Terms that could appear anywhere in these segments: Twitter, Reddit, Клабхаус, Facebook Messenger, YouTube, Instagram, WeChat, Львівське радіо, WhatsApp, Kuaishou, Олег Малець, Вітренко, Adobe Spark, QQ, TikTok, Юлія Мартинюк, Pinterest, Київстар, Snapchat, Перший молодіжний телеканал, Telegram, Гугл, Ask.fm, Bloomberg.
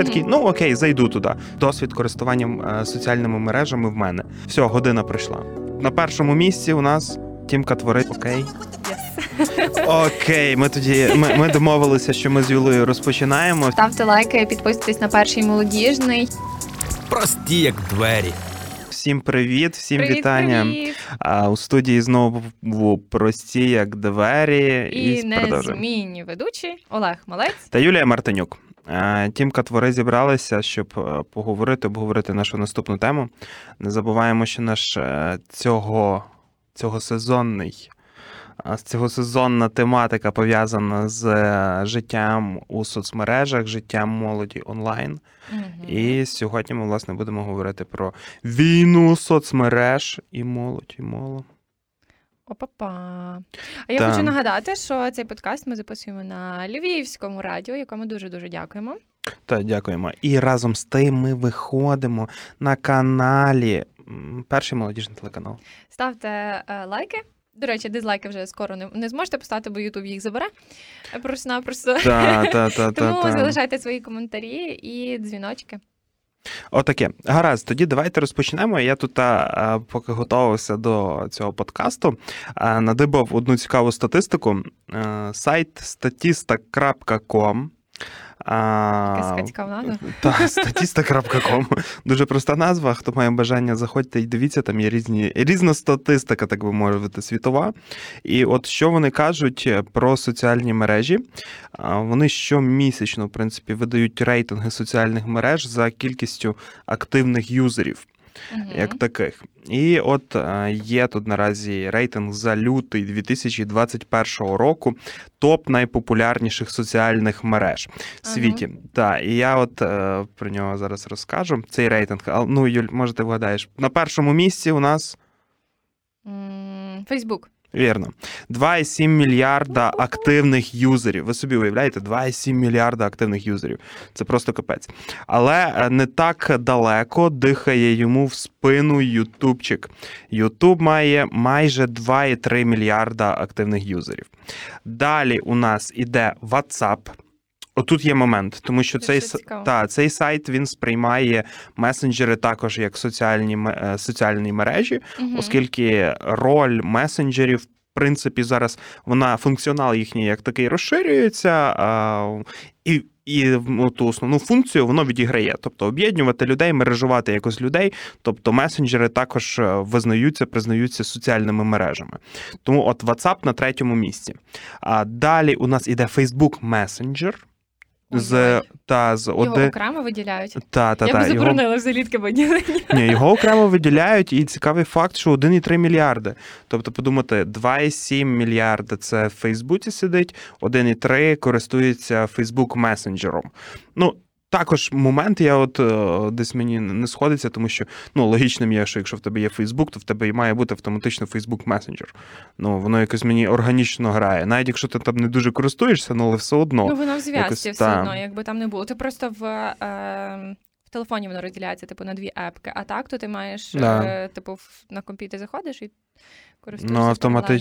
Я такий, ну окей, зайду туди. Досвід користування соціальними мережами в мене. Все, година пройшла. На першому місці у нас Тімка Твори. Окей. Окей, ми тоді ми домовилися, що ми з Юлею розпочинаємо. Ставте лайки, підписуйтесь на Перший молодіжний. Прості як двері. Всім привіт, всім вітання. Привіт. У студії знову прості як двері. І незмінні ведучі Олег Малець та Юлія Мартинюк. Тімка Твори зібралися, щоб обговорити нашу наступну тему. Не забуваємо, що наш цьогосезонна тематика пов'язана з життям у соцмережах, життям молоді онлайн. Угу. І сьогодні ми, власне, будемо говорити про війну соцмереж і молодь, і моло. Опа-па. А я хочу нагадати, що цей подкаст ми записуємо на Львівському радіо, якому дуже-дуже дякуємо. Так, дякуємо. І разом з тим ми виходимо на каналі Перший молодіжний телеканал. Ставте лайки. До речі, дизлайки вже скоро не зможете поставити, бо YouTube їх забере. Просто-напросто. Тому залишайте свої коментарі і дзвіночки. Отаке. Гаразд, тоді давайте розпочнемо. Я тут, поки готувався до цього подкасту, надибав одну цікаву статистику. Сайт statista.com. Якась цікава назва? Так, statista.com. Дуже проста назва. Хто має бажання, заходьте і дивіться. Там є різна статистика, так би мовити, світова. І от що вони кажуть про соціальні мережі. Вони щомісячно, в принципі, видають рейтинги соціальних мереж за кількістю активних юзерів. Угу. Як таких. І от є тут наразі рейтинг за лютий 2021 року топ найпопулярніших соціальних мереж в світі. Угу. Так, і я от про нього зараз розкажу. Цей рейтинг, ну, Юль, може ти вгадаєш. На першому місці у нас... Facebook. Вірно. 2,7 мільярда активних юзерів. Ви собі уявляєте, 2,7 мільярда активних юзерів. Це просто капець. Але не так далеко дихає йому в спину ютубчик. Ютуб має майже 2,3 мільярда активних юзерів. Далі у нас іде WhatsApp. Отут є момент, тому що цей сайт, він сприймає месенджери також як соціальні мережі, угу. Оскільки роль месенджерів, в принципі, зараз функціонал їхній як такий розширюється, і ту основну функцію воно відіграє, тобто об'єднувати людей, мережувати якось людей, тобто месенджери також признаються соціальними мережами. Тому от WhatsApp на третьому місці. А далі у нас іде Facebook Messenger. Його окремо виділяють? Я б заборонила залітки виділення. Ні, його окремо виділяють, і цікавий факт, що 1,3 мільярди. Тобто, подумати, 2,7 мільярда це в Фейсбуці сидить, 1,3 користується Фейсбук-месенджером. Ну, також момент, я десь мені не сходиться, тому що, ну, логічним є, що якщо в тебе є Фейсбук, то в тебе і має бути автоматично Фейсбук Месенджер. Ну, воно якось мені органічно грає. Навіть якщо ти там не дуже користуєшся, але все одно. Ну, воно в зв'язці якось, все одно, якби там не було. Ти просто в телефоні воно розділяється, типу, на дві епки. А так, то ти маєш, типу, на комп'ютері заходиш і користуєшся.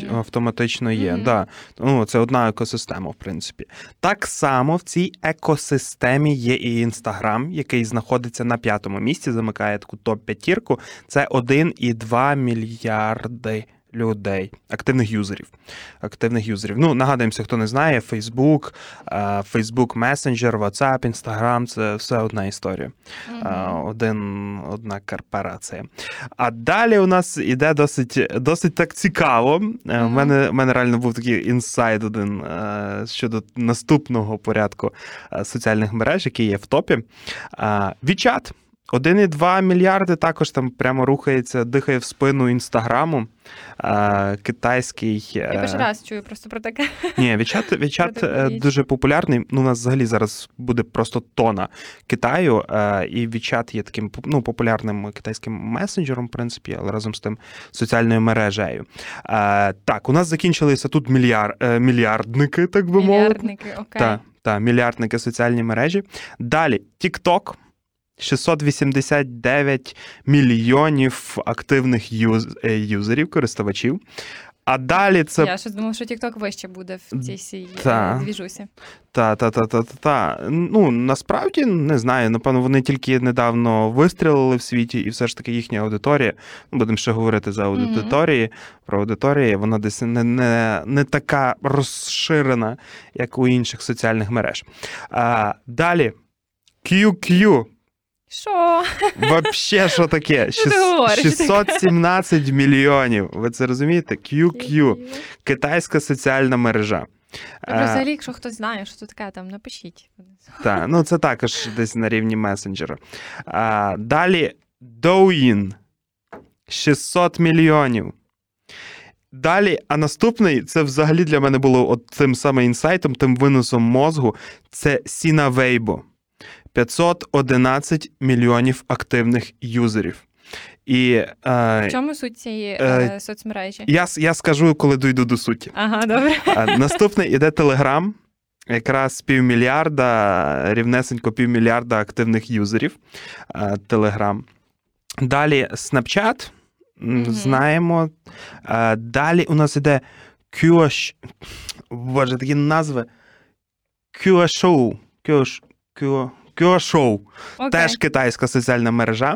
Ну, автоматично є, так. Да. Ну, це одна екосистема, в принципі. Так само в цій екосистемі є і Instagram, який знаходиться на п'ятому місці, замикає таку топ-п'ятірку. Це 1,2 мільярди людей, активних юзерів. Ну, нагадуємося, хто не знає, Facebook Messenger, WhatsApp, Instagram – це все одна історія. Mm-hmm. Одна корпорація. А далі у нас іде досить так цікаво. Mm-hmm. У мене реально був такий інсайд один щодо наступного порядку соціальних мереж, які є в топі. WeChat. 1,2 мільярди також там прямо рухається, дихає в спину Інстаграму. Китайський... Я перший раз чую просто про таке. Ні, WeChat дуже популярний. Ну, у нас взагалі зараз буде просто тона Китаю. І WeChat є таким, ну, популярним китайським месенджером, в принципі, але разом з тим соціальною мережею. Так, у нас закінчилися тут мільярдники, так би мовити. Мільярдники, окей. Так, мільярдники соціальні мережі. Далі, TikTok. 689 мільйонів активних юзерів, користувачів. А далі це... Я щось думала, що TikTok вище буде в цій сій двіжусі. Ну, насправді, не знаю, напевно, вони тільки недавно вистрілили в світі, і все ж таки їхня аудиторія, будемо ще говорити за аудиторії, про аудиторії, вона десь не така розширена, як у інших соціальних мереж. А далі, QQ. Що? Вообще, що таке? 617 мільйонів. Ви це розумієте? QQ. Китайська соціальна мережа. Добре, взагалі, якщо хтось знає, що це таке, там напишіть. Так, ну це також десь на рівні месенджера. Далі Douyin. 600 мільйонів. Далі, а наступний, це взагалі для мене було от тим самим інсайтом, тим виносом мозгу, це Sina Weibo. 511 мільйонів активних юзерів. І, в чому суть цієї соцмережі? Я скажу, коли дійду до суті. Ага, добре. Наступний іде Telegram. Якраз півмільярда, рівнесенько півмільярда активних юзерів. Telegram. Далі Snapchat. Знаємо. Далі у нас іде Kuaishou. Боже, такі назви. Kuaishou. Kuaishou. Okay. Теж китайська соціальна мережа.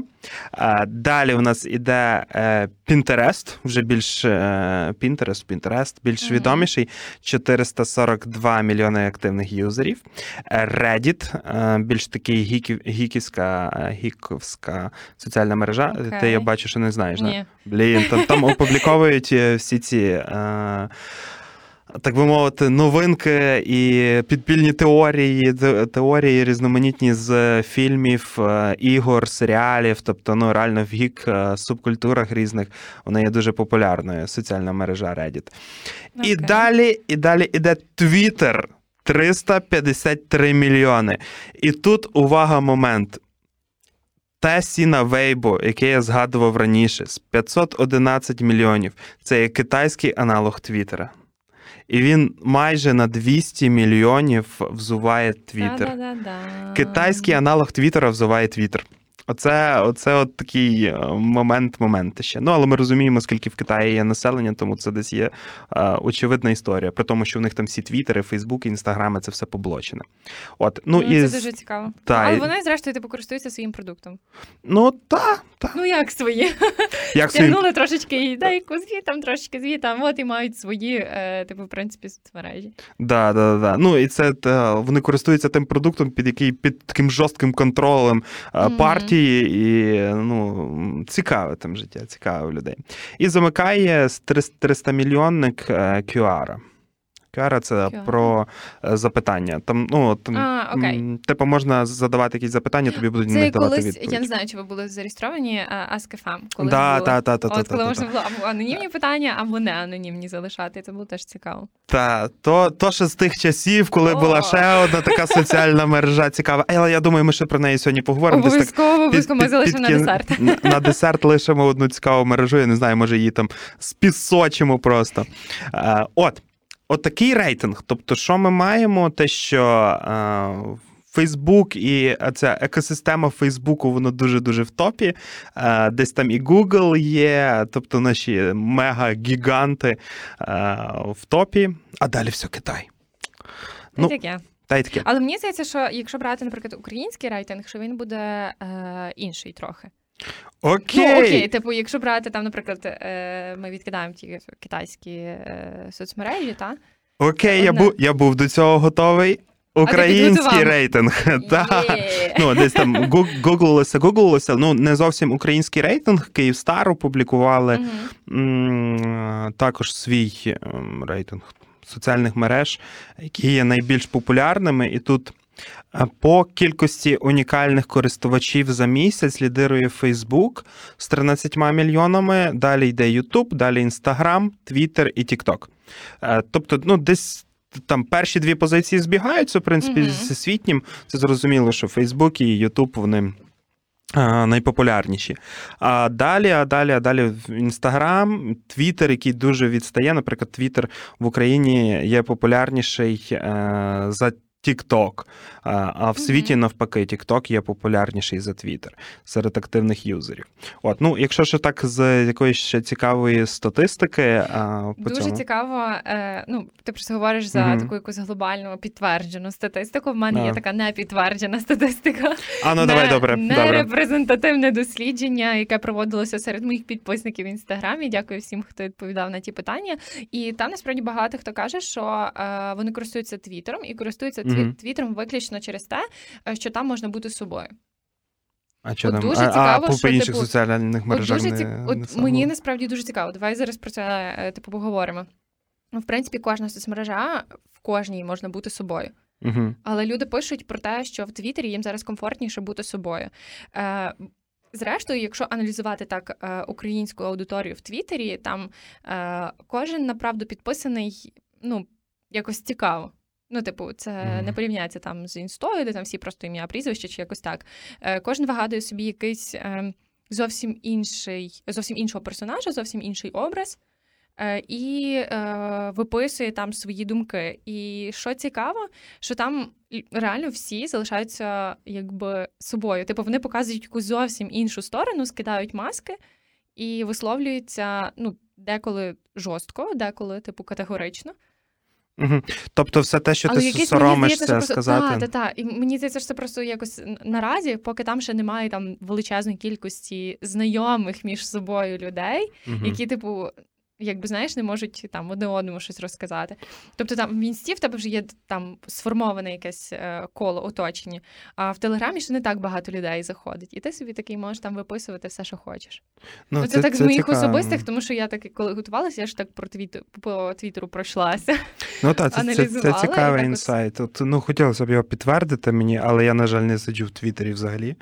Далі у нас іде Pinterest, вже більш Pinterest, більш відоміший. 442 мільйони активних юзерів. Reddit, більш такий гіківська соціальна мережа. Okay. Ти, я бачу, що не знаєш, не? Блін, там опубліковують всі ці... так би мовити, новинки і підпільні теорії різноманітні з фільмів, ігор, серіалів, тобто, ну, реально в гік-субкультурах різних, вона є дуже популярною, соціальна мережа Reddit. Okay. І далі іде Twitter, 353 мільйони. І тут, увага, момент. Та Sina Weibo, яке я згадував раніше, з 511 мільйонів, це є китайський аналог Твіттера. І він майже на 200 мільйонів взуває Твіттер. Китайський аналог Твіттера взуває Твіттер. Оце от такий момент ще. Ну, але ми розуміємо, скільки в Китаї є населення, тому це десь є очевидна історія. При тому, що в них там всі твіттери, фейсбуки, інстаграми, це все поблочене. От, ну, це дуже цікаво. Але вони, зрештою, користуються своїм продуктом. Ну, так. Ну, як свої. Тягнули трошечки і дайку звітам, трошечки звітам, от і мають свої, в принципі, соцмережі. Так. Ну, і це вони користуються тим продуктом, під таким жорстким контролем партії. І, ну, цікаве там життя, цікаве у людей. І замикає 300-мільйонник QR. QR – це про запитання. Типу можна задавати якісь запитання, тобі будуть не давати відповідь. Я не знаю, чи ви були зареєстровані Ask.fm, коли можна було або анонімні питання, або не анонімні залишати. Це було теж цікаво. То ще з тих часів, коли була ще одна така соціальна мережа цікава. Але я думаю, ми ще про неї сьогодні поговоримо. Обов'язково ми залишимо на десерт. На десерт лишимо одну цікаву мережу, я не знаю, може її там спісочимо просто. Отакий рейтинг. Тобто, що ми маємо? Те, що Фейсбук і ця екосистема Фейсбуку, воно дуже-дуже в топі. Десь там і Google є, тобто наші мега-гіганти в топі. А далі все Китай. Ну, таке. Але мені здається, що якщо брати, наприклад, український рейтинг, що він буде інший трохи. Окей. Ну, окей, якщо брати там, наприклад, ми відкидаємо ті китайські соцмережі, так? Окей, я був до цього готовий. Український рейтинг. Ну, десь там гуглилося. Ну, не зовсім український рейтинг. Київстар опублікували також свій рейтинг соціальних мереж, які є найбільш популярними, і тут по кількості унікальних користувачів за місяць лідирує Facebook з 13 мільйонами, далі йде YouTube, далі Instagram, Twitter і TikTok. Тобто, ну, десь там перші дві позиції збігаються, в принципі, зі світнім. Це зрозуміло, що Facebook і YouTube, вони найпопулярніші. А далі Інстаграм, Твіттер, який дуже відстає. Наприклад, Твіттер в Україні є популярніший за TikTok. А в світі, навпаки, TikTok є популярніший за Twitter серед активних юзерів. От, ну, якщо що так, з якоїсь ще цікавої статистики. Дуже цікаво. Ну, ти просто говориш за таку якусь глобальну підтверджену статистику. В мене є така непідтверджена статистика. А, ну, давай, добре. Репрезентативне дослідження, яке проводилося серед моїх підписників в Інстаграмі. Дякую всім, хто відповідав на ті питання. І там, насправді, багато хто каже, що вони користуються Твіттером і користуються Твіттером виключно через те, що там можна бути собою. А що от там? Цікаво, по інших соціальних мережах мені насправді дуже цікаво. Давай зараз про це поговоримо. В принципі, кожна соцмережа, в кожній можна бути собою. Але люди пишуть про те, що в Твіттері їм зараз комфортніше бути собою. Зрештою, якщо аналізувати так українську аудиторію в Твіттері, там кожен, направду, підписаний, ну, якось цікаво. Ну, типу, це не порівняється там з Інстою, де там всі просто ім'я, прізвище чи якось так. Кожен вигадує собі якийсь зовсім інший, зовсім іншого персонажа, зовсім інший образ і виписує там свої думки. І що цікаво, що там реально всі залишаються якби собою. Типу, вони показують якусь зовсім іншу сторону, скидають маски і висловлюються, ну, деколи жорстко, деколи, типу, категорично. Тобто все те, що ти соромишся сказати. Так. І мені здається, що це просто якось наразі, поки там ще немає там величезної кількості знайомих між собою людей, які, типу, якби, знаєш, не можуть там одне одному щось розказати. Тобто там в Інсті в тебе вже є там сформоване якесь коло оточення, а в Телеграмі ще не так багато людей заходить. І ти собі такий можеш там виписувати все, що хочеш. Ну, це так з моїх особистих, тому що я так, коли готувалася, я ж так по Твіттеру пройшлася. Ну так, це цікавий інсайт. От, ну, хотілося б його підтвердити мені, але я, на жаль, не сиджу в Твіттері взагалі.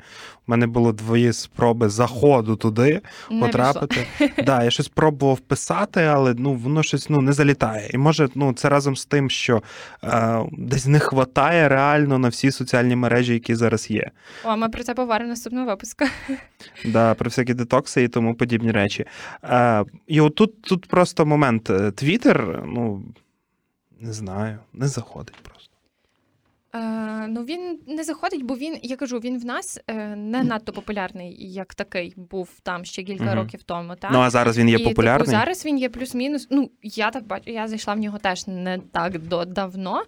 У мене було 2 спроби заходу туди, потрапити. Да, я щось пробував писати, але, ну, воно щось, ну, не залітає. І, може, ну, це разом з тим, що десь не хватає реально на всі соціальні мережі, які зараз є. О, ми про це поговоримо наступного випуску. Да, про всякі детокси і тому подібні речі. І отут просто момент. Твіттер, ну, не знаю, не заходить просто. Ну, він не заходить, бо він, я кажу, він в нас не надто популярний, як такий, був там ще кілька років тому. Так? Ну, а зараз він є популярний? Типу, зараз він є плюс-мінус. Ну, я так бачу, я зайшла в нього теж не так давно.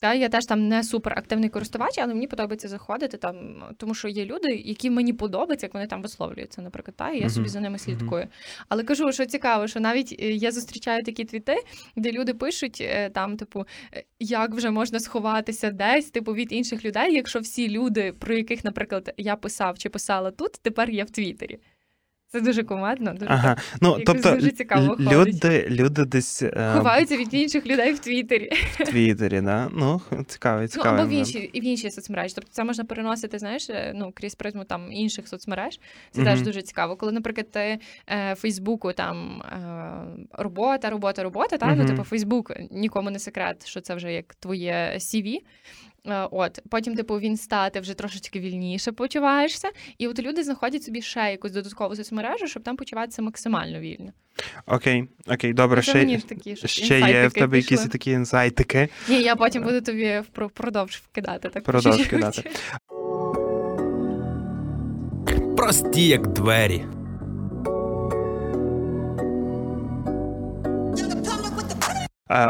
Та, я теж там не суперактивний користувач, але мені подобається заходити там, тому що є люди, які мені подобаються, як вони там висловлюються, наприклад, та, і я собі за ними слідкую. Але кажу, що цікаво, що навіть я зустрічаю такі твіти, де люди пишуть там, типу, як вже можна сховатися десь, типу, від інших людей, якщо всі люди, про яких, наприклад, я писав чи писала тут, тепер є в Твіттері. Це дуже кумедно, дуже, так, ну, тобто, дуже цікаво ходить. Люди десь... Ховаються від інших людей в Твіттері. В Твіттері, да? Ну, цікаво. Ну, або в інші соцмережі. Тобто це можна переносити, знаєш, ну, крізь призму там інших соцмереж. Це теж дуже цікаво. Коли, наприклад, ти в Фейсбуку там робота, так? Ну, типу, Фейсбук, нікому не секрет, що це вже як твоє CV. От, потім, типу, в Інста ти вже трошечки вільніше почуваєшся, і от люди знаходять собі ще якусь додаткову соцмережу, щоб там почуватися максимально вільно. Окей, добре. Ще є в тебе якісь такі інсайтики? Ні, я потім буду тобі впродовж вкидати. Прості, як двері.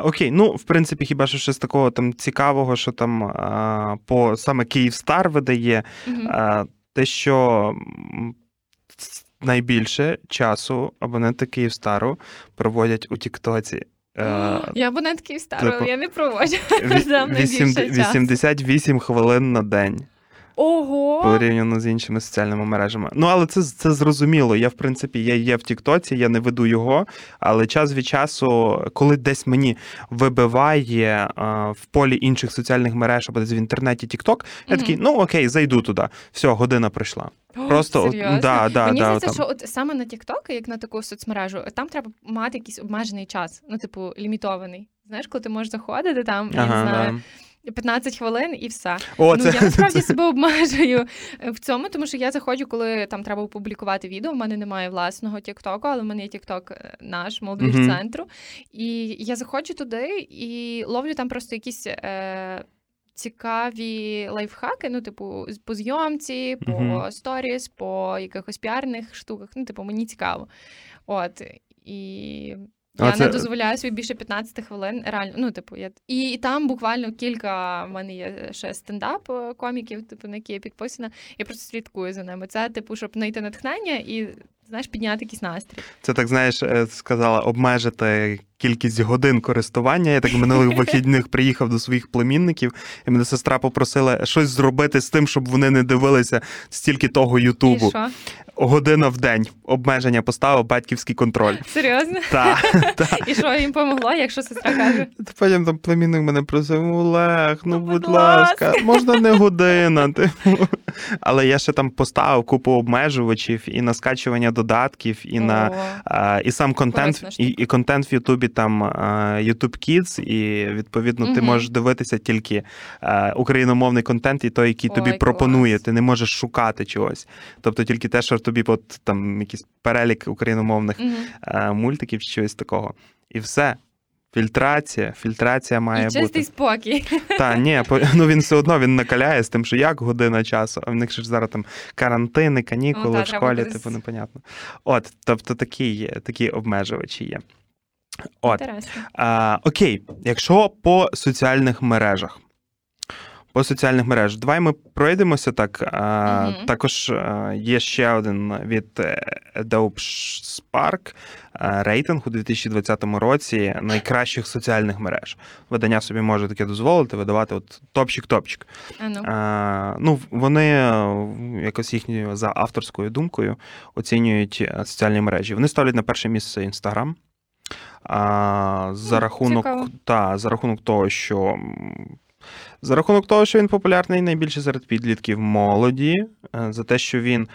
Окей, ну, в принципі, хіба що щось такого там цікавого, що там по саме Київстар видає, те, що найбільше часу абоненти Київстару проводять у Тіктоці. Я абонент Київстару, але я не проводжу. 88 хвилин на день. Ого! Порівняно з іншими соціальними мережами. Ну, але це зрозуміло. Я, в принципі, я є в Тіктоці, я не веду його, але час від часу, коли десь мені вибиває в полі інших соціальних мереж, або десь в інтернеті Тікток, я такий, ну окей, зайду туди. Все, година пройшла. Просто, да, мені здається, що от саме на Тікток, як на таку соцмережу, там треба мати якийсь обмежений час, ну, типу, лімітований. Знаєш, коли ти можеш заходити там, я не знаю... 15 хвилин і все. Я насправді себе обмежую в цьому, тому що я заходжу, коли там треба опублікувати відео, в мене немає власного тіктоку, але в мене є тікток наш, молодіж-центру, і я заходжу туди і ловлю там просто якісь цікаві лайфхаки, ну, типу, по зйомці, по сторіс, по якихось піарних штуках. Ну, типу, мені цікаво. От, і... Я не дозволяю собі більше 15 хвилин, реально, ну, типу, я... І там буквально кілька, в мене є ще стендап-коміків, типу, на які я підписана, я просто слідкую за ними. Це, типу, щоб знайти натхнення і, знаєш, підняти якийсь настрій. Це, так, знаєш, сказала, обмежити кількість годин користування. Я так минулих вихідних приїхав до своїх племінників, і мене сестра попросила щось зробити з тим, щоб вони не дивилися стільки того Ютубу. Година в день. Обмеження поставив, батьківський контроль. Серйозно? Так. І що їм помогло, якщо сестра каже? Потім там племінник мене просив, Олег, ну будь ласка, можна не година. Але я ще там поставив купу обмежувачів і на скачування додатків, і на і сам контент, і контент в Ютубі. Там YouTube Kids, і, відповідно, ти можеш дивитися тільки україномовний контент і той, який тобі пропонує. Ти не можеш шукати чогось. Тобто тільки те, що тобі от, там якийсь перелік україномовних мультиків, щось такого. І все. Фільтрація має бути. І чистий спокій. Та, ні, ну він все одно, він накаляє з тим, що як година часу, а в них ще ж зараз там карантини, канікули в школі, типу, непонятно. От, тобто такі обмежувачі є. От, окей, якщо по соціальних мережах, давай ми пройдемося так, також є ще один від Adobe Spark рейтинг у 2020 році найкращих соціальних мереж. Видання собі може таке дозволити, видавати от топчик-топчик. Ну, вони якось їхньою за авторською думкою оцінюють соціальні мережі. Вони ставлять на перше місце Instagram. За рахунок того, що він популярний найбільше серед підлітків молоді, за те, що він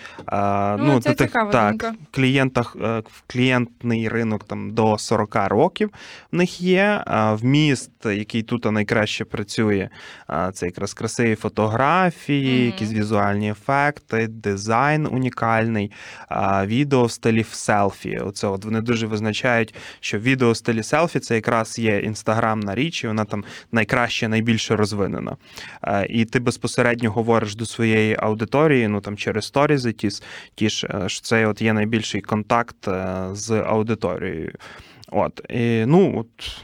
клієнтний ринок там до 40 років в них є. Вміст, який тут найкраще працює, це якраз красиві фотографії, якісь візуальні ефекти, дизайн унікальний, відео в стилі селфі. Оце от вони дуже визначають, що відео в стилі селфі це якраз є інстаграмна річ, і вона там найкраще, найбільше розвинена. І ти безпосередньо говориш до своєї аудиторії, ну там через сторізи, ті ж, що це от є найбільший контакт з аудиторією. От, і, ну, от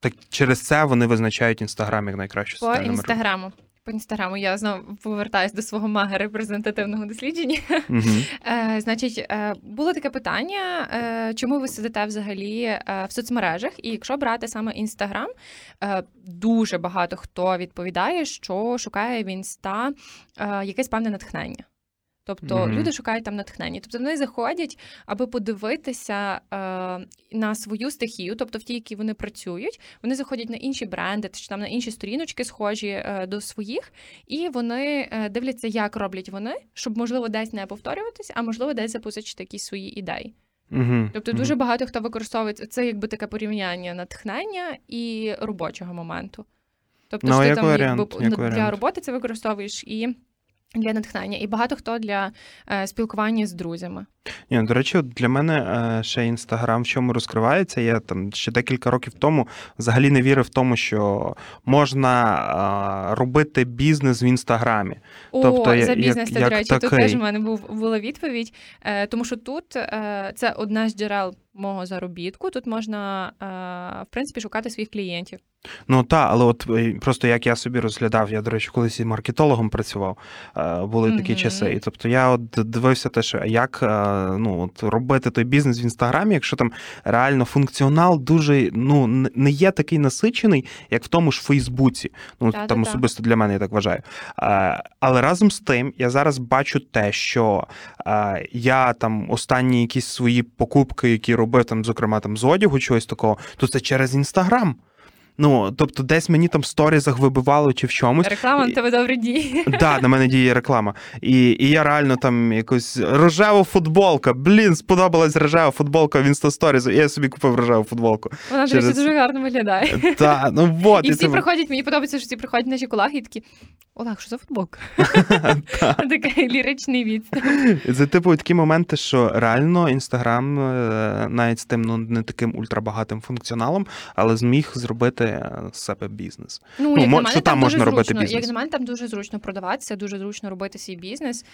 так через це вони визначають Інстаграм як найкращу соціальну мережу. По інстаграму я знову повертаюсь до свого мега репрезентативного дослідження. Значить, було таке питання, чому ви сидите взагалі в соцмережах? І якщо брати саме Інстаграм, дуже багато хто відповідає, що шукає в Інста якесь певне натхнення. Тобто люди шукають там натхнення. Тобто вони заходять, аби подивитися на свою стихію, тобто в ті, які вони працюють, вони заходять на інші бренди, чи там на інші сторіночки схожі до своїх, і вони дивляться, як роблять вони, щоб, можливо, десь не повторюватись, а, можливо, десь запозичити якісь свої ідеї. Тобто дуже багато хто використовує це, якби таке порівняння натхнення і робочого моменту. Тобто що ти там для роботи це використовуєш і... для натхнення. І багато хто для спілкування з друзями. Ні, до речі, для мене ще Інстаграм в чому розкривається. Я там ще декілька років тому взагалі не вірив в тому, що можна робити бізнес в Інстаграмі. За бізнес, до речі, тут теж в мене була відповідь. Тому що тут це одна з джерел мого заробітку. Тут можна, в принципі, шукати своїх клієнтів. Ну так, але от просто як я собі розглядав, я, до речі, колись і маркетологом працював, були такі часи. І тобто я от дивився те, що як робити той бізнес в Інстаграмі, якщо там реально функціонал дуже не є такий насичений, як в тому ж Фейсбуці. Особисто для мене, я так вважаю. Але разом з тим, я зараз бачу те, що я там останні якісь свої покупки, які робив, там, зокрема, там, з одягу, чогось такого, то це через Інстаграм. Ну, тобто десь мені там в сторізах вибивало чи в чомусь. Реклама на тебе добре діє. Так, на мене діє реклама. І я реально там якось рожева футболка. Блін, сподобалась рожева футболка в інстасторізу. Я собі купив рожеву футболку. Вона, до речі, дуже гарно виглядає. Так, ну от. І всі приходять, мені подобається, що всі приходять наші колеги і такі, Олег, що за футболка? Такий ліричний відстав. Це типу такі моменти, що реально Інстаграм навіть з тим, не таким ультрабагатим функціоналом, але зміг зробити робити з себе бізнес? Що там можна робити бізнес? Як на мене, там дуже зручно продаватися, дуже зручно робити свій бізнес.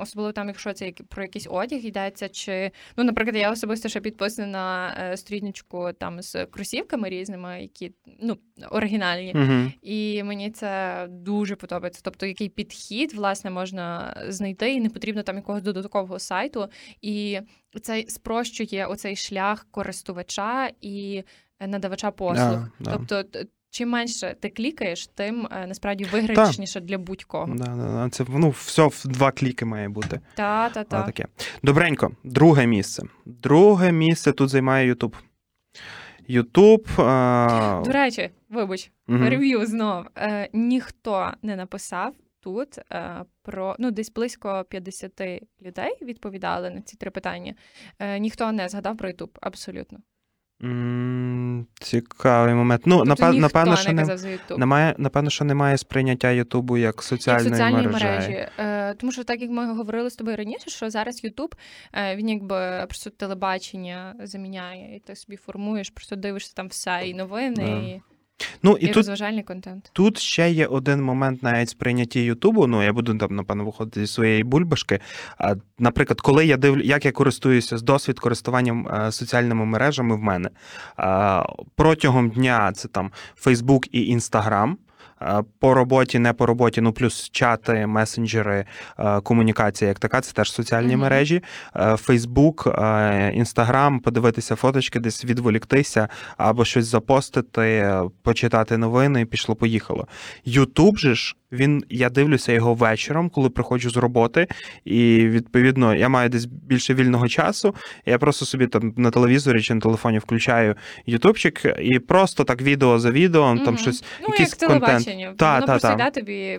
Особливо там, якщо це про якийсь одяг йдеться, чи, ну, наприклад, я особисто ще підписана на сторіночку там з кросівками різними, які, ну, оригінальні. Угу. І мені це дуже подобається. Тобто, який підхід, власне, можна знайти, і не потрібно там якогось додаткового сайту. І це спрощує оцей шлях користувача і надавача послуг. Да, тобто, чим менше ти клікаєш, тим, насправді, виграшніше для будь-кого. Да. Це, ну, все в два кліки має бути. Так. Добренько. Друге місце. Друге місце тут займає YouTube. До речі, вибач, рев'ю знов. Ніхто не написав тут про, ну, десь близько 50 людей відповідали на ці три питання. Ніхто не згадав про YouTube, абсолютно. Цікавий момент. Ну, напевно, що немає сприйняття Ютубу як соціальної мережі. Тому що, так як ми говорили з тобою раніше, що зараз Ютуб, він якби просто телебачення заміняє, і ти собі формуєш, просто дивишся там все, і новини, і... Ну, і розважальний контент. Тут ще є один момент навіть сприйняття Ютубу, ну, я буду там, напевно, виходити зі своєї бульбашки. Наприклад, коли я дивлю, як я користуюся з досвід користуванням соціальними мережами в мене. Протягом дня це там Facebook і Instagram, по роботі, не по роботі, ну, плюс чати, месенджери, комунікація як така, це теж соціальні мережі. Фейсбук, Інстаграм, подивитися фоточки, десь відволіктися, або щось запостити, почитати новини, і пішло-поїхало. Ютуб же ж, він, я дивлюся його вечором, коли приходжу з роботи, і, відповідно, я маю десь більше вільного часу, я просто собі там на телевізорі чи на телефоні включаю ютубчик, і просто так відео за відео, там щось, якийсь контент. Воно тобі,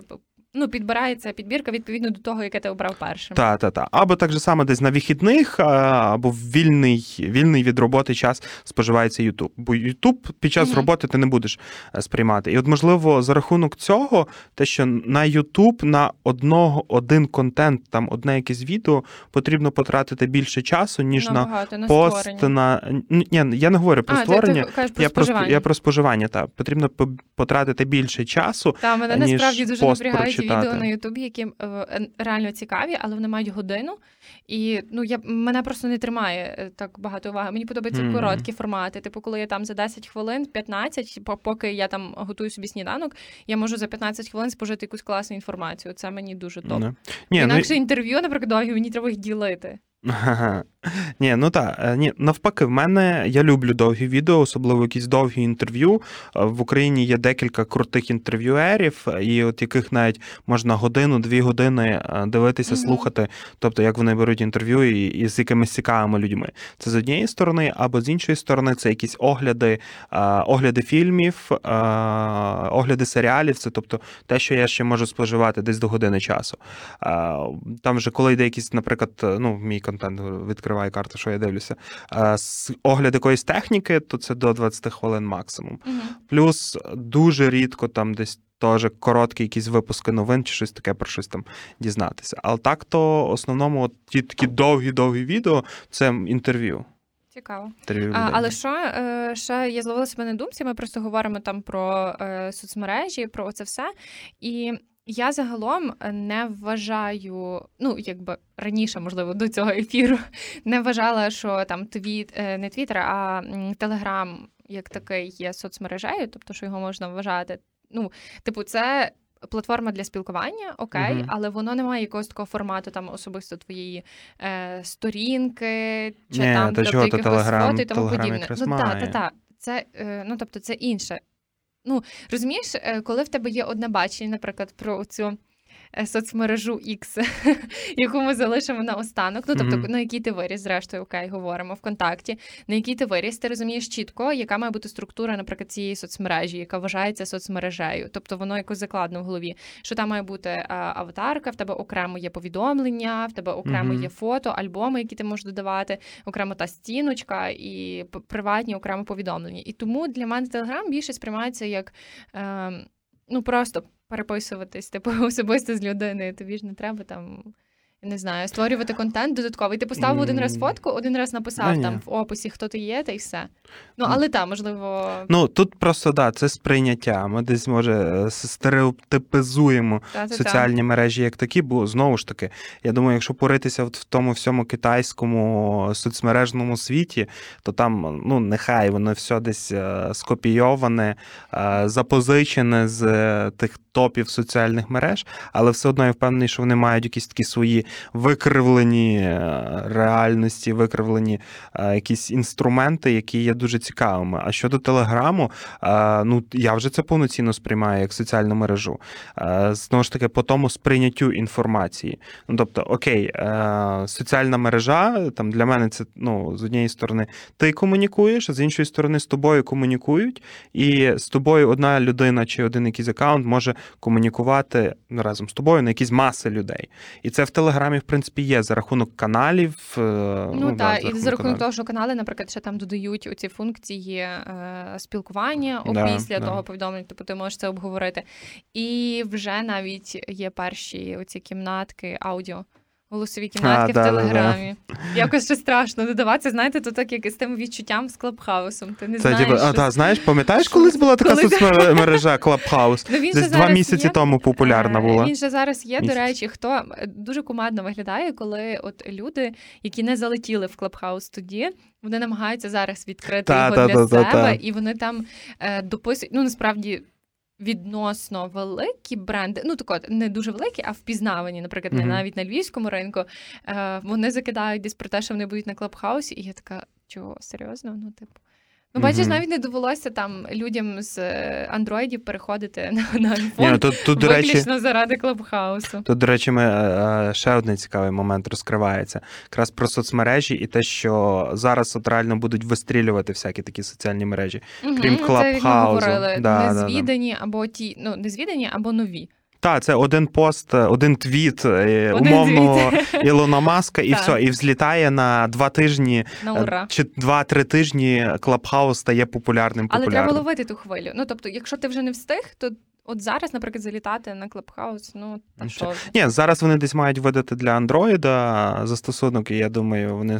ну, підбирається підбірка відповідно до того, яке ти обрав першим. Або так же саме десь на вихідних, або в вільний від роботи час споживається YouTube. Бо YouTube під час роботи ти не будеш сприймати. І от, можливо, за рахунок цього, те, що на YouTube на один контент, там одне якесь відео, потрібно потратити більше часу, ніж на пост, Ні, я не говорю про створення. Я про споживання, так. Потрібно потратити більше часу, та, мене, ніж насправді, дуже пост прочитати. Відео на Ютубі, які реально цікаві, але вони мають годину. І, ну, мене просто не тримає так багато уваги. Мені подобаються короткі формати. Типу, коли я там за 10 хвилин, 15, поки я там готую собі сніданок, я можу за 15 хвилин спожити якусь класну інформацію. Це мені дуже топ. Інакше інтерв'ю, наприклад, мені треба їх ділити. Навпаки, в мене, я люблю довгі відео, особливо якісь довгі інтерв'ю. В Україні є декілька крутих інтерв'юерів, і от яких навіть можна годину-дві години дивитися, слухати, тобто як вони беруть інтерв'ю і з якимись цікавими людьми. Це з однієї сторони, або з іншої сторони це якісь огляди фільмів, огляди серіалів, це, тобто, те, що я ще можу споживати десь до години часу. Там вже коли йде якісь, наприклад, мій контент відкриває карту, що я дивлюся. Огляд якоїсь техніки, то це до 20 хвилин максимум. Плюс дуже рідко там десь теж короткі якісь випуски новин, чи щось таке, про щось там дізнатися. Але так то в основному от ті такі довгі-довгі відео, це інтерв'ю. Цікаво. Але ще я зловила себе на думці, ми просто говоримо там про соцмережі, про це все. І я загалом не вважаю, раніше, можливо, до цього ефіру, не вважала, що там не Twitter, а Telegram як такий є соцмережею, тобто, що його можна вважати. Це платформа для спілкування, але воно не має якогось такого формату там особисто твоєї сторінки, чи там якихось фото і тому подібне. Це інше. Розумієш, коли в тебе є одне бачення, наприклад, про цю соцмережу X, яку ми залишимо наостанок, на якій ти виріс, зрештою, говоримо, ВКонтакті, на якій ти виріс, ти розумієш чітко, яка має бути структура, наприклад, цієї соцмережі, яка вважається соцмережею. Тобто воно якось закладно в голові, що там має бути аватарка, в тебе окремо є повідомлення, в тебе окремо є фото, альбоми, які ти можеш додавати, окремо та стіночка і приватні окремо повідомлення. І тому для мене Телеграм більше сприймається як, просто переписуватись, особисто з людиною, тобі ж не треба там не знаю, створювати контент додатковий. Ти поставив один раз фотку, один раз написав там в описі, хто ти є, та й все. Ну, але там, можливо... Ну, тут просто, да, це сприйняття. Ми десь, може, стереотипізуємо соціальні мережі як такі, бо, знову ж таки, я думаю, якщо поритися в тому всьому китайському соцмережному світі, то там, ну, нехай воно все десь скопійоване, запозичене з тих топів соціальних мереж, але все одно я впевнений, що вони мають якісь такі свої викривлені реальності, викривлені якісь інструменти, які є дуже цікавими. А щодо Телеграму, ну, я вже це повноцінно сприймаю як соціальну мережу. Знову ж таки, по тому сприйняттю інформації. Ну, тобто, окей, соціальна мережа, там для мене це, ну, з однієї сторони, ти комунікуєш, а з іншої сторони, з тобою комунікують, і з тобою одна людина чи один якийсь аккаунт може комунікувати разом з тобою на якісь маси людей. І це в Телеграмі, в принципі, є за рахунок каналів. Ну так, і за рахунок того, що канали, наприклад, ще там додають оці функції спілкування після того повідомлення, тобто ти можеш це обговорити. І вже навіть є перші оці кімнатки, аудіо. Голосові кімнатки в Телеграмі. Якось ще страшно додаватися, знаєте, то так, як з тим відчуттям з Клабхаусом. Ти не знаєш, знаєш, пам'ятаєш, колись була така соцмережа Клабхаус? Десь 2 місяці тому популярна була. Він же зараз є, до речі, хто дуже кумедно виглядає, коли от люди, які не залетіли в Клабхаус тоді, вони намагаються зараз відкрити його для себе, і вони там дописують, ну, насправді, відносно великі бренди, ну так от, не дуже великі, а впізнавані, наприклад, навіть на львівському ринку, вони закидають десь про те, що вони будуть на Клабхаусі, і я така, чого, серйозно? Ну, типу, ну, бачиш, навіть не довелося там людям з андроїдів переходити на айфон виключно заради Клабхаусу. Тут, до речі, ще один цікавий момент розкривається. Якраз про соцмережі і те, що зараз от реально будуть вистрілювати всякі такі соціальні мережі, крім Клабхаусу. Незвідані або ті, ну, незвідані або нові. Так, це один пост, один твіт умовного Ілона Маска, і все, і взлітає на 2 тижні чи 2-3 тижні Клабхаус стає популярним. Але треба ловити ту хвилю. Ну, тобто, якщо ти вже не встиг, то от зараз, наприклад, залітати на Клабхаус, ну, так що... Ні, зараз вони десь мають видати для андроїда застосунок, і я думаю, вони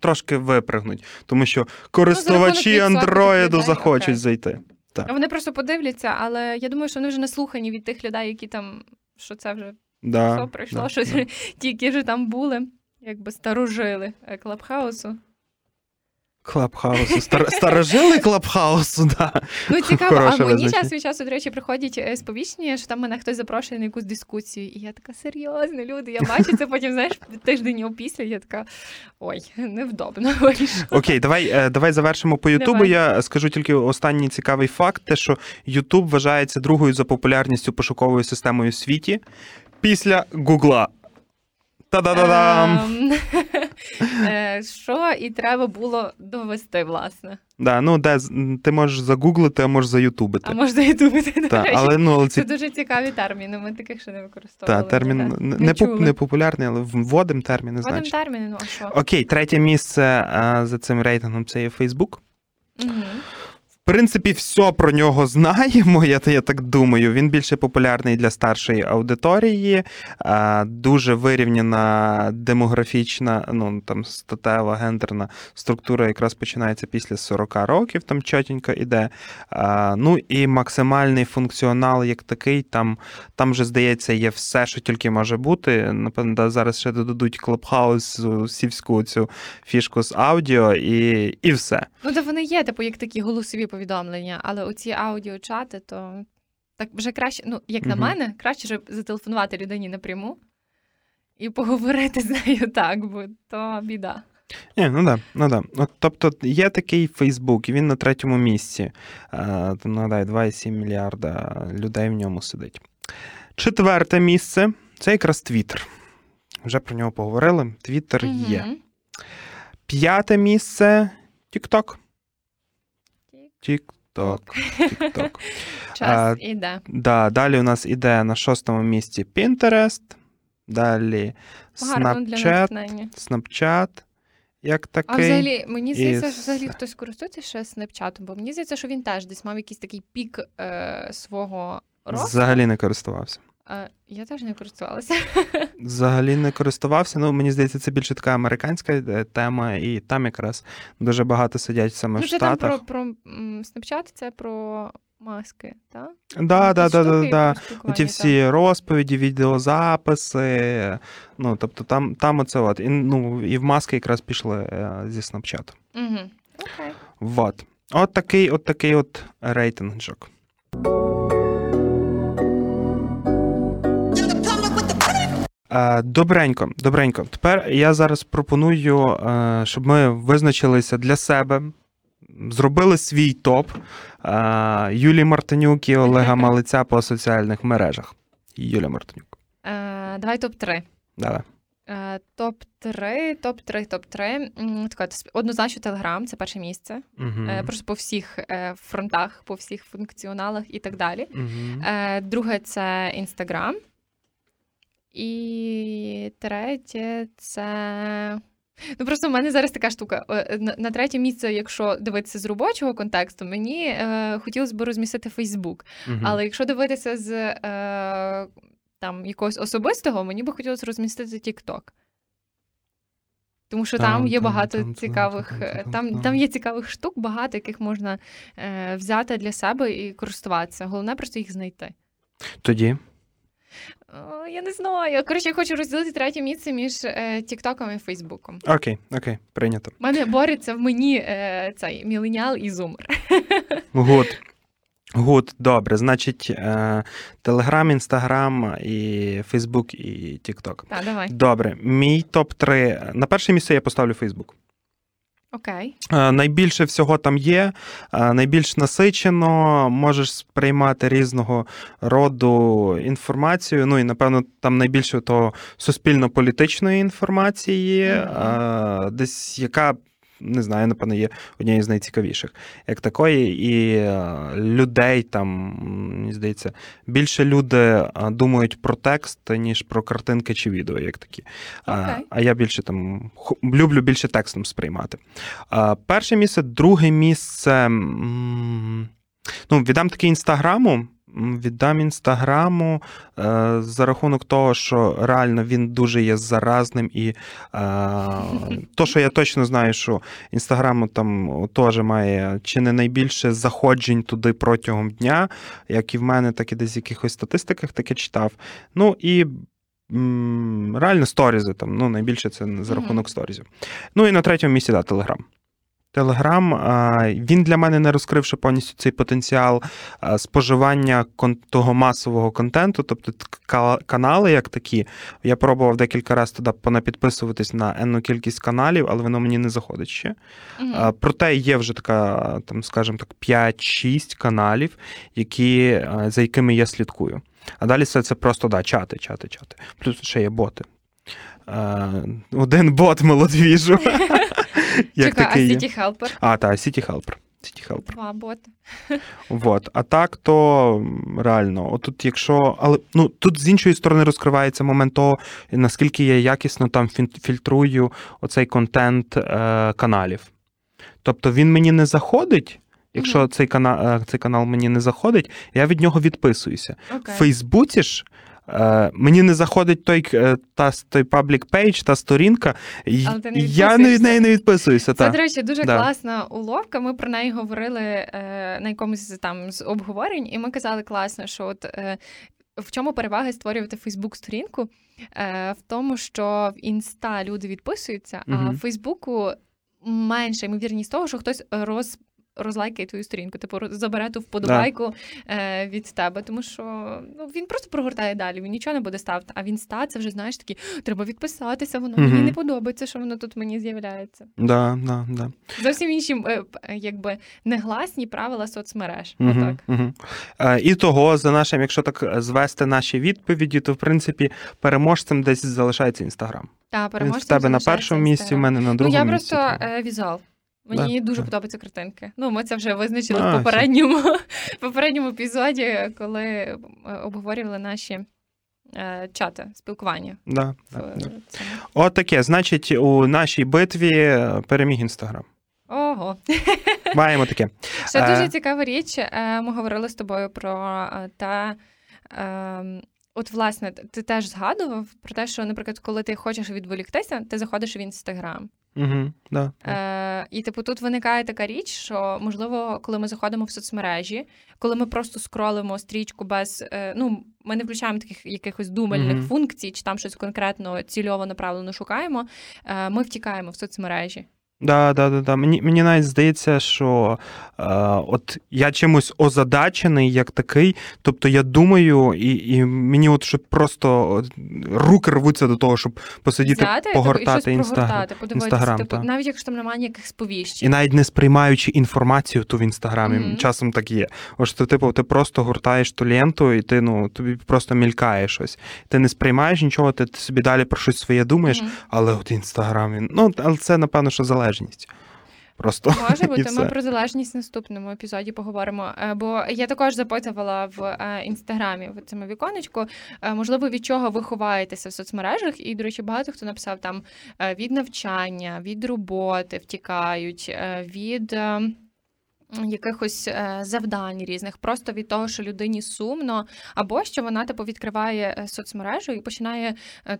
трошки випригнуть, тому що користувачі андроїду захочуть зайти. Так. Вони просто подивляться, але я думаю, що вони вже наслухані від тих людей, які там, що це вже все пройшло, що ті, які вже там були, якби старожили Клабхаусу. Клабхаусу. Старожили Клабхаусу, так. Ну, цікаво, а мені час від часу, до речі, приходять сповіщення, що там мене хтось запрошує на якусь дискусію. І я така, серйозно, люди, я бачу це потім, знаєш, тиждень після, я така, ой, невдобно. Окей, давай завершимо по Ютубу. Я скажу тільки останній цікавий факт, те, що Ютуб вважається 2-ю за популярністю пошуковою системою у світі після Гугла. Та-да-да-дам! Що і треба було довести, власне. Да, ну, де ти можеш загуглити, а можеш заютубити. А можеш заютубити, до речі. Але, ну, це дуже цікаві терміни, ми таких ще не використовували. Так, термін не популярний, але вводимо терміни, значить. Вводимо терміни, ну, а що? Окей, 3 місце за цим рейтингом – це є Facebook. В принципі, все про нього знаємо, я так думаю. Він більше популярний для старшої аудиторії, дуже вирівняна демографічна, ну, там, статева, гендерна структура якраз починається після 40 років, там чотенько іде. Ну, і максимальний функціонал як такий, там вже, здається, є все, що тільки може бути. Напевно, зараз ще додадуть Клабхаус, сільську цю фішку з аудіо і все. Ну, то вони є, типу, як такі голосові повідомлення, але оці аудіочати, то так вже краще, ну, як на мене, краще вже зателефонувати людині напряму і поговорити з нею так, бо то біда. Ні, ну да. От, тобто є такий Фейсбук, і він на 3-му місці. Там, нагадаю, 2,7 мільярда людей в ньому сидить. 4-те місце – це якраз Твіттер. Вже про нього поговорили. Твіттер є. 5-те місце – Тік-Ток. Тік-ток. Час іде. Да, далі у нас іде на 6-му місці Pinterest, далі Snapchat, як такий. А взагалі, мені здається, що взагалі хтось користується ще Snapchat, бо мені здається, що він теж десь мав якийсь такий пік свого росту. Взагалі не користувався. Я теж не користувалася. Взагалі не користувався. Ну, мені здається, це більше така американська тема, і там якраз дуже багато сидять саме в Штатах. Ну, це там про Snapchat, це про маски, так? Да. Ті всі розповіді, відеозаписи. Ну, тобто там оце от. І, ну, і в маски якраз пішли зі Snapchat. Угу. Окей. Вот. От такий рейтинджок. Добренько. Тепер я зараз пропоную, щоб ми визначилися для себе, зробили свій топ Юлії Мартинюк і Олега Малеця по соціальних мережах. Юлія Мартинюк. Давай топ-3. Давай. Топ-3. Однозначно Телеграм, це перше місце. Uh-huh. Просто по всіх фронтах, по всіх функціоналах і так далі. Uh-huh. Друге – це Інстаграм. І третє – це... Ну, просто в мене зараз така штука. На третє місце, якщо дивитися з робочого контексту, мені хотілося б розмістити Facebook. Uh-huh. Але якщо дивитися з... там якогось особистого, мені би хотілося розмістити TikTok. Тому що там є багато цікавих, там є цікавих штук, багато яких можна взяти для себе і користуватися. Головне просто їх знайти. Тоді? Я не знаю. Коротше, я хочу розділити третє місце між TikTok і Фейсбуком. Окей, прийнято. У мене бореться в мені цей міленіал і зумер. Гуд. Добре. Значить, Телеграм, Інстаграм, і Фейсбук, і Тікток. Так, давай. Добре. Мій топ-3. На перше місце я поставлю Фейсбук. Окей. Найбільше всього там є, найбільш насичено, можеш сприймати різного роду інформацію, ну і, напевно, там найбільше того суспільно-політичної інформації, mm-hmm. десь яка... Не знаю, напевно, є однією з найцікавіших, як такої, і людей там, мені здається, більше люди думають про текст, ніж про картинки чи відео, як такі. Okay. А я більше там, люблю більше текстом сприймати. Перше місце, друге місце, ну, віддам таки Інстаграму. За рахунок того, що реально він дуже є заразним, і то, що я точно знаю, що Інстаграм там теж має чи не найбільше заходжень туди протягом дня, як і в мене, так і десь в якихось статистиках таке читав. Ну і реально сторізи там, ну найбільше це за рахунок сторізів. Ну і на третьому місці, да, Телеграм. Телеграм, він для мене не розкривши повністю цей потенціал споживання того масового контенту, тобто канали як такі. Я пробував декілька разів туди понапідписуватись на енну кількість каналів, але воно мені не заходить ще. Mm-hmm. Проте є вже така, там, скажімо так, 5-6 каналів, за якими я слідкую. А далі все це просто, да, чати. Плюс ще є боти. Один бот молодвіжу. Чекай, а City Helper? Так, City Helper. Два боти. Вот. А так, то реально, отут якщо... Але, ну, тут з іншої сторони розкривається момент того, наскільки я якісно там фільтрую оцей контент каналів. Тобто він мені не заходить, якщо mm-hmm. цей канал мені не заходить, я від нього відписуюся. Okay. В Фейсбуці ж мені не заходить той public page, та сторінка, я від неї не відписуюся. Це, до речі, дуже класна уловка. Ми про неї говорили на якомусь там з обговорень, і ми казали класно, що от в чому перевага створювати Фейсбук-сторінку? В тому, що в Інста люди відписуються, а в Фейсбуку менше ймовірність того, що хтось розлайкає твою сторінку, типу забере ту вподобайку від тебе, тому що ну, він просто прогортає далі, він нічого не буде ставити, а в Інста це вже, знаєш, такі, треба відписатися, воно мені не подобається, що воно тут мені з'являється. Да. Зовсім інші, якби, негласні правила соцмереж. І того, за нашим, якщо так звести наші відповіді, то, в принципі, переможцем десь залишається Інстаграм. Так, переможцем залишається. В тебе на першому місці, в мене на другому місці. Ну, я просто візуал. Мені дуже подобаються картинки. Ну, ми це вже визначили в попередньому епізоді, коли обговорювали наші чати, спілкування. Отаке. Значить, у нашій битві переміг Інстаграм. Ого. Маємо таке. Ще дуже цікава річ. Ми говорили з тобою про те, От, власне, ти теж згадував про те, що, наприклад, коли ти хочеш відволіктися, ти заходиш в Instagram. Угу, да. І, типу, тут виникає така річ, що, можливо, коли ми заходимо в соцмережі, коли ми просто скролимо стрічку без... ми не включаємо таких якихось думальних функцій, чи там щось конкретно цільово направлено шукаємо, ми втікаємо в соцмережі. Да. Мені навіть здається, що от я чимось озадачений як такий, тобто я думаю, і мені от що просто руки рвуться до того, щоб посидіти, погортати Інстаграм. Типу, навіть якщо там немає ніяких сповіщень. І навіть не сприймаючи інформацію ту в Інстаграмі, часом так є. Ось що типу, ти просто гортаєш ту ленту, і ти, тобі просто мількає щось. Ти не сприймаєш нічого, ти собі далі про щось своє думаєш, але от Інстаграм, але це, напевно, що залежить. Просто. Може бути, ми про залежність в наступному епізоді поговоримо. Бо я також запитувала в Інстаграмі в цьому віконечку, можливо, від чого ви ховаєтеся в соцмережах. І, до речі, багато хто написав там від навчання, від роботи втікають, від якихось завдань різних, просто від того, що людині сумно, або що вона, типу, відкриває соцмережу і починає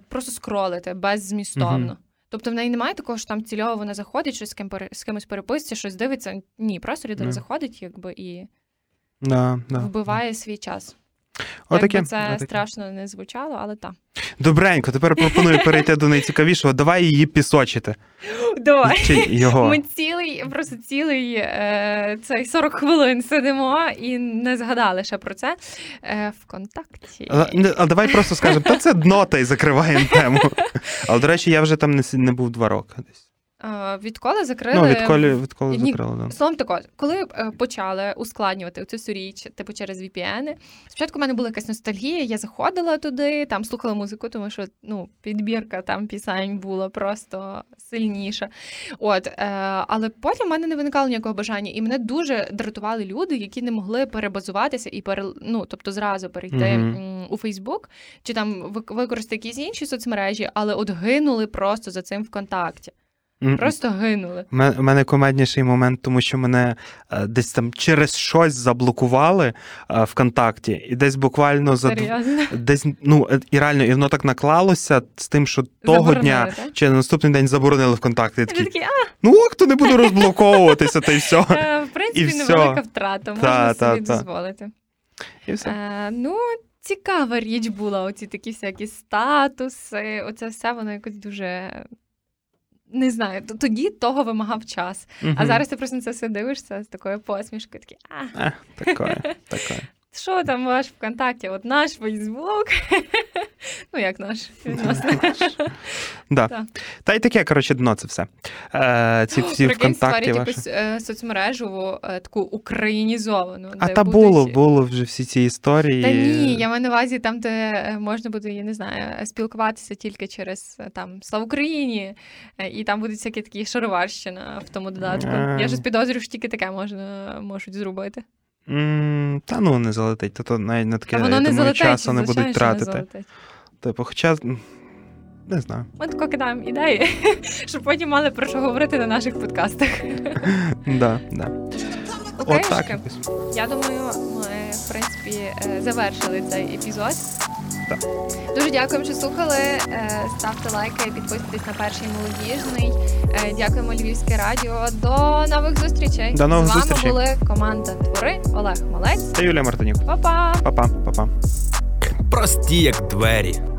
просто скролити беззмістовно. Тобто в неї немає такого, що там цільово вона заходить, щось з кимось переписується, щось дивиться. Ні, просто людина заходить і вбиває свій час. Якби це страшно не звучало, але так. Добренько, тепер пропоную перейти до найцікавішого. Давай її пісочити. Давай. Ми цілий цей 40 хвилин сидимо і не згадали ще про це. ВКонтакті. А давай просто скажемо, то це дно, та й закриваємо тему. Але, до речі, я вже там не був 2 роки десь. Відколи закрили... Відколи закрили, да. Словом тако, коли почали ускладнювати цю всю річ, типу через VPN, спочатку в мене була якась ностальгія, я заходила туди, там слухала музику, тому що, підбірка там пісень була просто сильніша. Але потім в мене не виникало ніякого бажання, і мене дуже дратували люди, які не могли перебазуватися і, тобто, зразу перейти у Facebook, чи там використати якісь інші соцмережі, але от гинули просто за цим ВКонтакті. Просто гинули. У мене комедніший момент, тому що мене десь там через щось заблокували ВКонтакті, і десь буквально і реально, і воно так наклалося з тим, що того дня чи наступний день заборонили ВКонтакті. Я такий, хто не буду розблоковуватися, та й все. В принципі, невелика втрата, можна собі дозволити. І все. Цікава річ була, оці такі всякі статуси, оце все, воно якось дуже... Не знаю, тоді того вимагав час. А зараз ти просто на це все дивишся з такою посмішкою. Такі, такою. Що там ваш ВКонтакті? От наш Фейсбук. Як наш. Та й таке, коротше, дно це все. Ці всі ВКонтакті ваші. Прикинь, створять якусь соцмережу таку українізовану. А та було вже всі ці історії. Та ні, я маю на увазі там, де можна буде, я не знаю, спілкуватися тільки через там «Слава Україні», і там будуть всякі такі шароварщина в тому додатку. Я щось підозрюю, що тільки таке можуть зробити. Не залетить, то навіть на таке, я думаю, часу не будуть тратити. Типу, хоча, не знаю. Ми тако кидаємо ідеї, щоб потім мали про що говорити на наших подкастах. Да. Окей, я думаю, ми, в принципі, завершили цей епізод. Так. Дуже дякуємо, що слухали. Ставте лайки, підписуйтесь на Перший молодіжний. Дякуємо Львівське радіо. До нових зустрічей. До нових зустрічей. З вами були команда Твори, Олег Малець та Юлія Мартинюк. Па-па. Прості як двері.